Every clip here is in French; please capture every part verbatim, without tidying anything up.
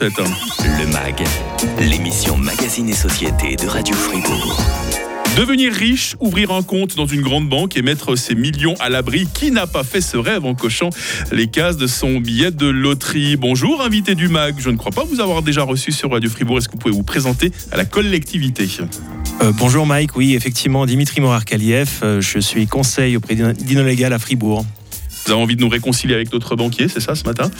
Le MAG, l'émission Magazine et Société de Radio Fribourg. Devenir riche, ouvrir un compte dans une grande banque et mettre ses millions à l'abri. Qui n'a pas fait ce rêve en cochant les cases de son billet de loterie? Bonjour, invité du MAG. Je ne crois pas vous avoir déjà reçu sur Radio Fribourg. Est-ce que vous pouvez vous présenter à la collectivité? Euh, bonjour Mike, oui, effectivement, Dimitri Morarcaliev. Euh, je suis conseil auprès d'Innolégal à Fribourg. Vous avez envie de nous réconcilier avec d'autres banquiers, c'est ça, ce matin?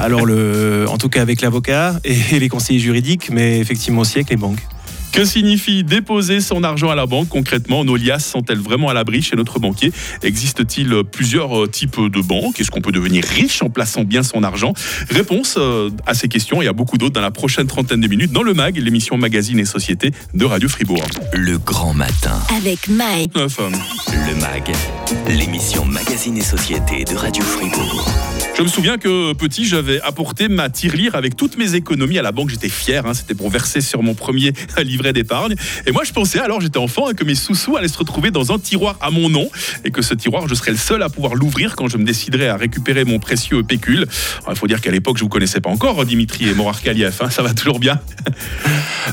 Alors, le, en tout cas avec l'avocat et les conseillers juridiques, mais effectivement aussi avec les banques. Que signifie déposer son argent à la banque concrètement? Nos liasses sont-elles vraiment à l'abri chez notre banquier? Existe-t-il plusieurs types de banques? Est-ce qu'on peut devenir riche en plaçant bien son argent? Réponse à ces questions et à beaucoup d'autres dans la prochaine trentaine de minutes dans le MAG, l'émission Magazine et Société de Radio Fribourg. Le Grand Matin avec Mike. Le MAG, l'émission Magazine et Société de Radio Fribourg. Je me souviens que petit, j'avais apporté ma tirelire avec toutes mes économies à la banque. J'étais fier, hein, c'était pour verser sur mon premier livret d'épargne. Et moi, je pensais, alors j'étais enfant, hein, que mes sous-sous allaient se retrouver dans un tiroir à mon nom et que ce tiroir, je serais le seul à pouvoir l'ouvrir quand je me déciderais à récupérer mon précieux pécule. Alors, il faut dire qu'à l'époque, je ne vous connaissais pas encore, Dimitri et Morarcaliev, hein, ça va toujours bien?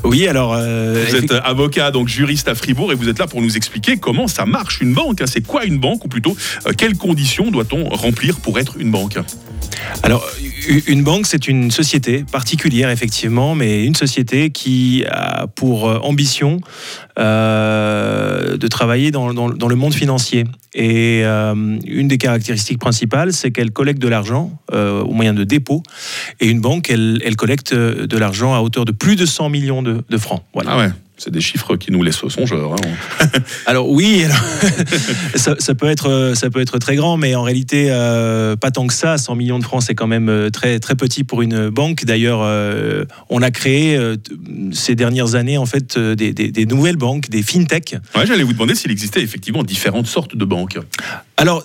Oui, alors... Euh, vous êtes avocat, donc juriste à Fribourg, et vous êtes là pour nous expliquer comment ça marche une banque. Hein. C'est quoi une banque, ou plutôt, euh, quelles conditions doit-on remplir pour être une banque? Alors, une banque, c'est une société particulière, effectivement, mais une société qui a pour ambition euh, de travailler dans, dans, dans le monde financier. Et euh, une des caractéristiques principales, c'est qu'elle collecte de l'argent euh, au moyen de dépôts. Et une banque, elle, elle collecte de l'argent à hauteur de plus de cent millions de, de francs. Voilà. Ah ouais. C'est des chiffres qui nous laissent songeurs. Hein. Alors oui, alors, ça, ça, peut être, ça peut être très grand, mais en réalité, euh, pas tant que ça. cent millions de francs, c'est quand même très, très petit pour une banque. D'ailleurs, euh, on a créé euh, ces dernières années en fait, des, des, des nouvelles banques, des fintechs. Ouais, j'allais vous demander s'il existait effectivement différentes sortes de banques. Alors,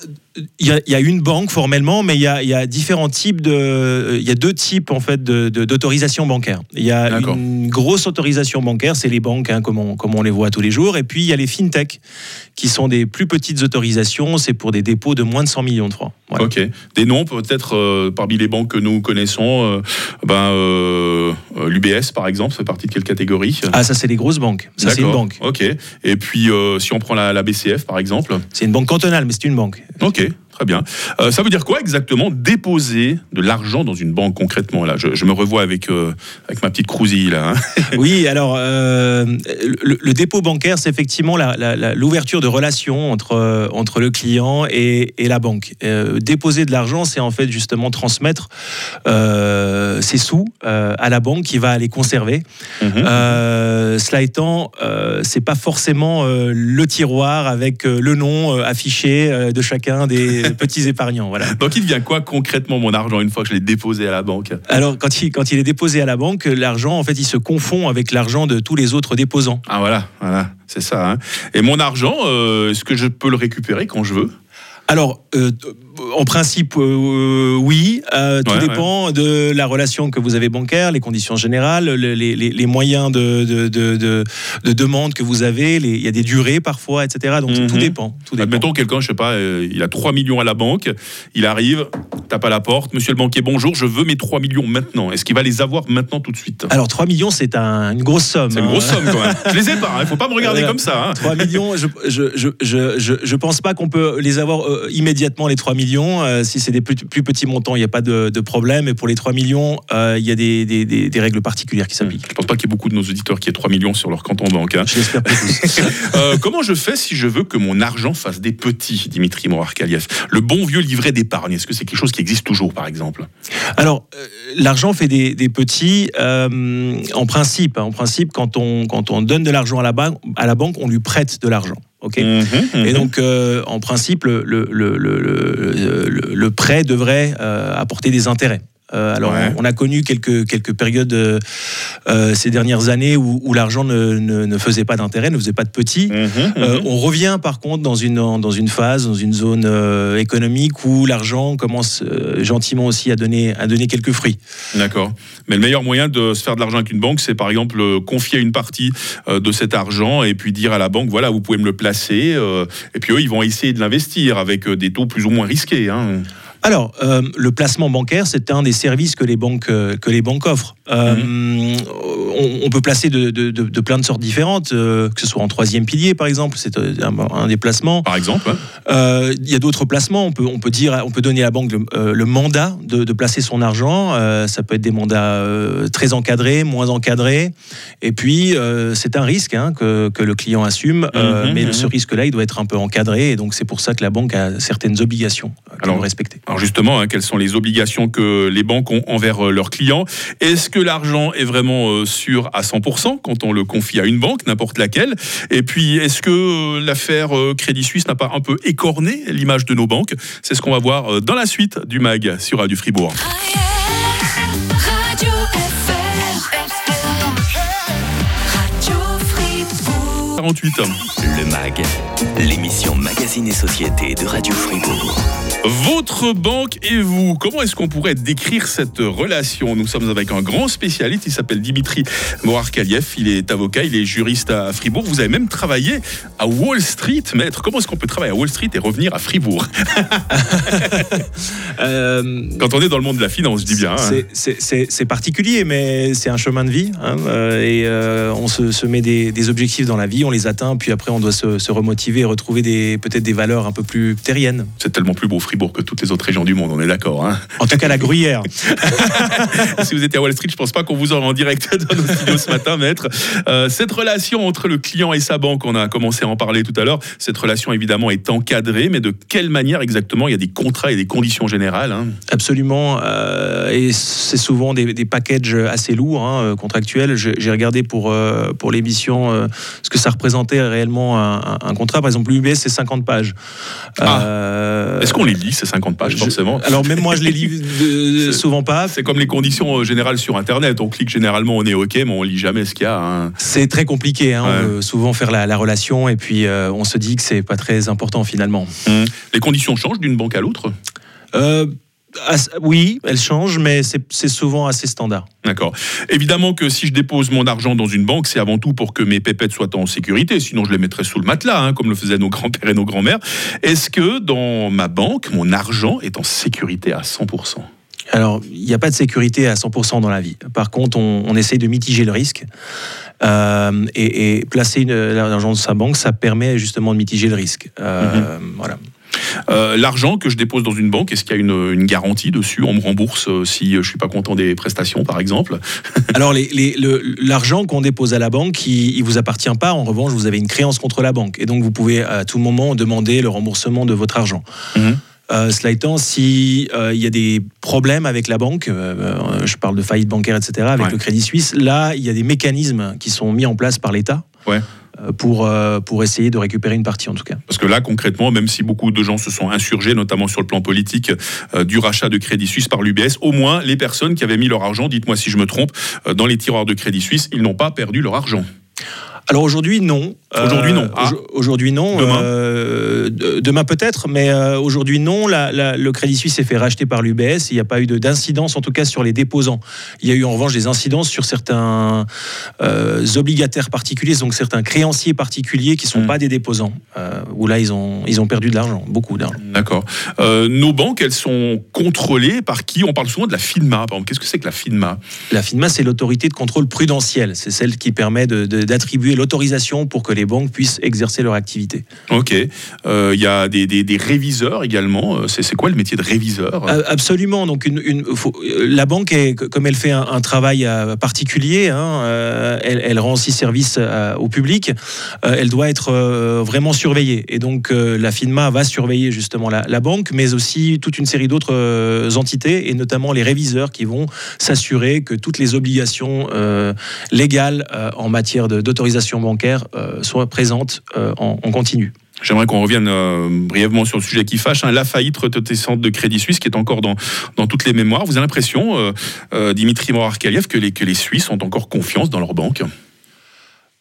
il y, y a une banque formellement, mais il y, y a différents types de, il y a deux types en fait de, de, d'autorisation bancaire. Il y a D'accord. une grosse autorisation bancaire, c'est les banques, hein, comme, on, comme on les voit tous les jours, et puis il y a les fintech, qui sont des plus petites autorisations, c'est pour des dépôts de moins de cent millions de francs. Voilà. Ok. Des noms peut-être euh, parmi les banques que nous connaissons, euh, ben euh, l'U B S par exemple, ça fait partie de quelle catégorie? Ah, ça c'est les grosses banques. Ça D'accord. c'est une banque. Ok. Et puis euh, si on prend la, la B C F par exemple, c'est une banque cantonale, mais c'est une banque. Ok. Très bien. Euh, ça veut dire quoi exactement déposer de l'argent dans une banque concrètement? Là, je, je me revois avec euh, avec ma petite crousille là. Hein. Oui, alors euh, le, le dépôt bancaire, c'est effectivement la, la, la, l'ouverture de relations entre entre le client et, et la banque. Euh, déposer de l'argent, c'est en fait justement transmettre euh, ses sous euh, à la banque qui va les conserver. Mmh. Euh, cela étant, euh, c'est pas forcément euh, le tiroir avec euh, le nom euh, affiché euh, de chacun des petits épargnants, voilà. Donc il devient quoi concrètement mon argent une fois que je l'ai déposé à la banque? Alors quand il, quand il est déposé à la banque, l'argent en fait il se confond avec l'argent de tous les autres déposants. Ah voilà, voilà, c'est ça. Hein. Et mon argent, euh, est-ce que je peux le récupérer quand je veux? Alors, euh, en principe, euh, oui. Euh, tout ouais, dépend ouais. de la relation que vous avez bancaire, les conditions générales, les, les, les moyens de, de, de, de, de demande que vous avez. Les, il y a des durées parfois, et cetera. Donc, mm-hmm. tout dépend. Tout dépend. Admettons quelqu'un, je ne sais pas, euh, il a trois millions à la banque. Il arrive, tape à la porte. Monsieur le banquier, bonjour, je veux mes trois millions maintenant. Est-ce qu'il va les avoir maintenant tout de suite? Alors, trois millions, c'est un, une grosse somme. C'est hein. une grosse somme quand même. Je ne les ai pas. Il hein, ne faut pas me regarder voilà. comme ça. Hein. trois millions, je ne je, je, je, je pense pas qu'on peut les avoir... Euh, immédiatement les trois millions. Euh, si c'est des plus, plus petits montants, il n'y a pas de, de problème. Et pour les trois millions, il euh, y a des, des, des, des règles particulières qui s'appliquent. Je ne pense pas qu'il y ait beaucoup de nos auditeurs qui aient trois millions sur leur compte en banque. Hein. Je l'espère pas tous. euh, comment je fais si je veux que mon argent fasse des petits, Dimitri Morarcaliev? Le bon vieux livret d'épargne, est-ce que c'est quelque chose qui existe toujours, par exemple? Alors, euh, l'argent fait des, des petits euh, en principe. Hein, en principe, quand on, quand on donne de l'argent à la, ba- à la banque, on lui prête de l'argent. Okay. Mmh, mmh. Et donc, euh, en principe, le, le, le, le, le, le prêt devrait euh, apporter des intérêts. Euh, alors, ouais. on a connu quelques, quelques périodes euh, ces dernières années où, où l'argent ne, ne, ne faisait pas d'intérêt, ne faisait pas de petit. Mmh, mmh. Euh, on revient par contre dans une, dans une phase, dans une zone euh, économique où l'argent commence euh, gentiment aussi à donner, à donner quelques fruits. D'accord. Mais le meilleur moyen de se faire de l'argent avec une banque, c'est par exemple euh, confier une partie euh, de cet argent et puis dire à la banque, voilà, vous pouvez me le placer. Euh, et puis eux, ils vont essayer de l'investir avec des taux plus ou moins risqués. Hein. Alors, euh, le placement bancaire, c'est un des services que les banques, que les banques offrent. Euh, mmh. on, on peut placer de, de, de, de plein de sortes différentes, euh, que ce soit en troisième pilier, par exemple, c'est un, un des placements. Par exemple, ouais. euh, y a d'autres placements. On peut, on peut dire, on peut donner à la banque le, le mandat de, de placer son argent. Euh, ça peut être des mandats euh, très encadrés, moins encadrés. Et puis, euh, c'est un risque hein, que, que le client assume. Euh, mmh, mais mmh. ce risque-là, il doit être un peu encadré. Et donc, c'est pour ça que la banque a certaines obligations à respecter. Alors justement, hein, quelles sont les obligations que les banques ont envers leurs clients ? Est-ce que l'argent est vraiment sûr à cent pour cent quand on le confie à une banque, n'importe laquelle ? Et puis, est-ce que l'affaire Crédit Suisse n'a pas un peu écorné l'image de nos banques ? C'est ce qu'on va voir dans la suite du MAG sur Radio Fribourg. quarante-huit. Le MAG, l'émission Magazine et Société de Radio Fribourg. Votre banque et vous, comment est-ce qu'on pourrait décrire cette relation ? Nous sommes avec un grand spécialiste, il s'appelle Dimitri Morarcaliev, il est avocat, il est juriste à Fribourg. Vous avez même travaillé à Wall Street, maître. Comment est-ce qu'on peut travailler à Wall Street et revenir à Fribourg ? euh, Quand on est dans le monde de la finance, je dis bien. C'est, hein. c'est, c'est, c'est particulier, mais c'est un chemin de vie. Hein, et euh, on se, se met des, des objectifs dans la vie, on les atteint, puis après on doit se, se remotiver et retrouver des, peut-être des valeurs un peu plus terriennes. C'est tellement plus beau Fribourg que toutes les autres régions du monde, on est d'accord hein. En tout cas la Gruyère. Si vous étiez à Wall Street, je ne pense pas qu'on vous aura en direct dans nos studios ce matin, maître. Euh, cette relation entre le client et sa banque, on a commencé à en parler tout à l'heure, cette relation évidemment est encadrée, mais de quelle manière exactement ? Il y a des contrats et des conditions générales hein. Absolument, euh, et c'est souvent des, des packages assez lourds, hein, contractuels. Je, j'ai regardé pour, euh, pour l'émission euh, ce que ça représentait réellement un, un contrat. Par exemple, l'U B S, c'est cinquante pages. Ah. Euh, Est-ce qu'on les lit, ces cinquante pages, forcément. Je, alors, même moi, je les lis de, souvent pas. C'est comme les conditions générales sur Internet. On clique généralement, on est OK, mais on lit jamais ce qu'il y a. Hein. C'est très compliqué. Hein, ouais. On veut souvent faire la, la relation et puis euh, on se dit que c'est pas très important, finalement. Hum. Les conditions changent d'une banque à l'autre euh, Oui, elles changent, mais c'est, c'est souvent assez standard. D'accord. Évidemment que si je dépose mon argent dans une banque, c'est avant tout pour que mes pépettes soient en sécurité, sinon je les mettrais sous le matelas, hein, comme le faisaient nos grands-pères et nos grands-mères. Est-ce que dans ma banque, mon argent est en sécurité à cent pour cent ? Alors, il n'y a pas de sécurité à cent pour cent dans la vie. Par contre, on, on essaye de mitiger le risque. Euh, et, et placer une, l'argent dans sa banque, ça permet justement de mitiger le risque. Euh, mmh. Voilà. Euh, l'argent que je dépose dans une banque, est-ce qu'il y a une, une garantie dessus ? On me rembourse euh, si je ne suis pas content des prestations, par exemple ? Alors, les, les, le, l'argent qu'on dépose à la banque, il ne vous appartient pas. En revanche, vous avez une créance contre la banque. Et donc, vous pouvez à tout moment demander le remboursement de votre argent. Mmh. Euh, cela étant, s'il euh, y a des problèmes avec la banque, euh, je parle de faillite bancaire, et cetera, avec ouais. le Crédit Suisse, là, il y a des mécanismes qui sont mis en place par l'État. Ouais. Pour, euh, pour essayer de récupérer une partie en tout cas. Parce que là concrètement, même si beaucoup de gens se sont insurgés, notamment sur le plan politique euh, du rachat de Crédit Suisse par l'U B S, au moins les personnes qui avaient mis leur argent, dites-moi si je me trompe, euh, dans les tiroirs de Crédit Suisse, ils n'ont pas perdu leur argent. Alors aujourd'hui non. Aujourd'hui non. Ah. Aujourd'hui non. Demain, euh, demain peut-être, mais euh, aujourd'hui non. La, la, le Crédit Suisse s'est fait racheter par l'U B S. Il n'y a pas eu de, d'incidence en tout cas sur les déposants. Il y a eu en revanche des incidences sur certains euh, obligataires particuliers, donc certains créanciers particuliers qui ne sont mmh. pas des déposants. Euh, où là ils ont ils ont perdu de l'argent, beaucoup d'argent. D'accord. Euh, nos banques, elles sont contrôlées par qui ? On parle souvent de la FINMA. Par exemple, qu'est-ce que c'est que la FINMA ? La FINMA, c'est l'autorité de contrôle prudentiel. C'est celle qui permet de, de, d'attribuer l'autorisation pour que les banques puissent exercer leur activité. Ok. Il euh, y a des, des, des réviseurs également. C'est, c'est quoi le métier de réviseur ? Absolument. Donc une, une, faut, la banque, est, comme elle fait un, un travail particulier, hein, euh, elle, elle rend aussi service à, au public, euh, elle doit être euh, vraiment surveillée. Et donc euh, la FINMA va surveiller justement la, la banque, mais aussi toute une série d'autres euh, entités, et notamment les réviseurs qui vont s'assurer que toutes les obligations euh, légales euh, en matière de, d'autorisation bancaire euh, soit présente euh, en, en continu. J'aimerais qu'on revienne euh, brièvement sur le sujet qui fâche, hein, la faillite retentissante de Crédit Suisse qui est encore dans, dans toutes les mémoires. Vous avez l'impression, euh, euh, Dimitri Morarcaliev, que les, que les Suisses ont encore confiance dans leur banque ?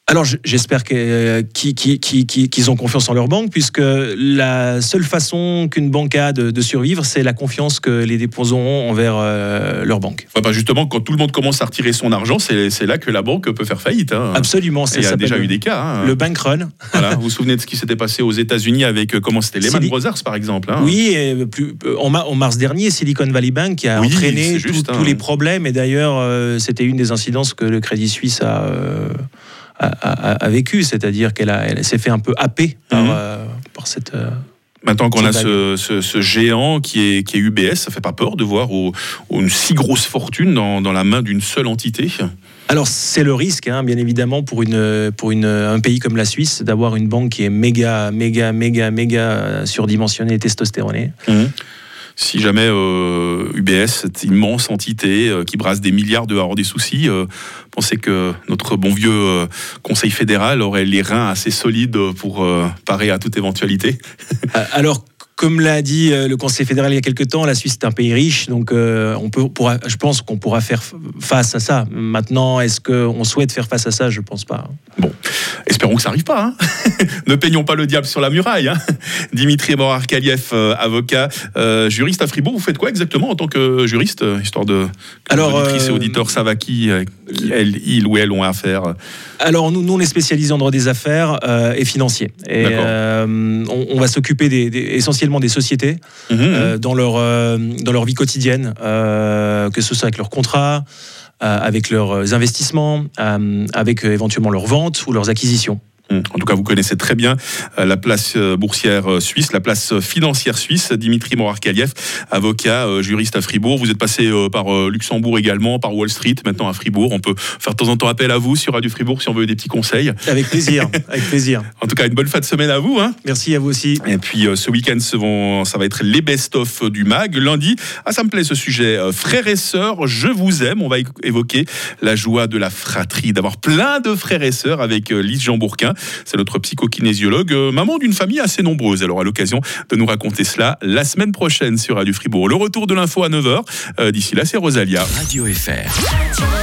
Alors j'espère que, qu'ils, qu'ils, qu'ils ont confiance en leur banque, puisque la seule façon qu'une banque a de, de survivre, c'est la confiance que les déposants ont envers euh, leur banque. Ouais, bah justement, quand tout le monde commence à retirer son argent, c'est, c'est là que la banque peut faire faillite. Hein. Absolument. Il y a déjà eu des cas. Hein. Le bank run. Voilà, vous vous souvenez de ce qui s'était passé aux États-Unis avec, euh, comment c'était, Lehman Brothers par exemple. Hein. Oui, et plus, en, en mars dernier, Silicon Valley Bank qui a oui, entraîné juste, tout, hein. tous les problèmes. Et d'ailleurs, euh, c'était une des incidences que le Crédit Suisse a... Euh, A, a, a vécu, c'est-à-dire qu'elle a, elle s'est fait un peu happer par, mmh. euh, par cette... Euh Maintenant qu'on a ce, ce, ce géant qui est, qui est U B S, ça ne fait pas peur de voir au, au, une si grosse fortune dans, dans la main d'une seule entité? Alors c'est le risque, hein, bien évidemment, pour, une, pour une, un pays comme la Suisse, d'avoir une banque qui est méga, méga, méga, méga surdimensionnée et testostéronée. Mmh. Si jamais euh, U B S, cette immense entité euh, qui brasse des milliards de avoir des soucis, euh, pensez que notre bon vieux euh, Conseil fédéral aurait les reins assez solides pour euh, parer à toute éventualité. Alors, comme l'a dit le Conseil fédéral il y a quelques temps, la Suisse est un pays riche, donc euh, on peut, pourra, je pense qu'on pourra faire face à ça. Maintenant, est-ce qu'on souhaite faire face à ça? Je ne pense pas. Bon, espérons que ça n'arrive pas. Hein. Ne peignons pas le diable sur la muraille. Hein. Dimitri Morarcaliev, euh, avocat, euh, juriste à Fribourg, vous faites quoi exactement en tant que juriste, histoire de que les auditrices et auditeurs savent à qui euh, elle, il ou elle ont affaire? Alors, nous, nous on est spécialisés en droit des affaires euh, et financier. Et, euh, on, on va s'occuper des, des, essentiellement des sociétés, mmh. euh, dans, leur, euh, dans leur vie quotidienne, euh, que ce soit avec leurs contrats, euh, avec leurs investissements, euh, avec euh, éventuellement leurs ventes ou leurs acquisitions. En tout cas, vous connaissez très bien la place boursière suisse, la place financière suisse. Dimitri Morarcaliev, avocat, juriste à Fribourg. Vous êtes passé par Luxembourg également, par Wall Street, maintenant à Fribourg. On peut faire de temps en temps appel à vous sur Radio Fribourg si on veut des petits conseils. Avec plaisir, avec plaisir. En tout cas, une bonne fin de semaine à vous. Hein. Merci à vous aussi. Et puis, ce week-end, ça va être les best-of du M A G. Lundi, ah, ça me plaît ce sujet, frères et sœurs, je vous aime. On va évoquer la joie de la fratrie, d'avoir plein de frères et sœurs avec Lise Jean Bourquin. C'est notre psychokinésiologue, euh, maman d'une famille assez nombreuse. Alors, à l'occasion de nous raconter cela la semaine prochaine sur Radio Fribourg. Le retour de l'info à neuf heures. Euh, d'ici là, c'est Rosalia. Radio F R.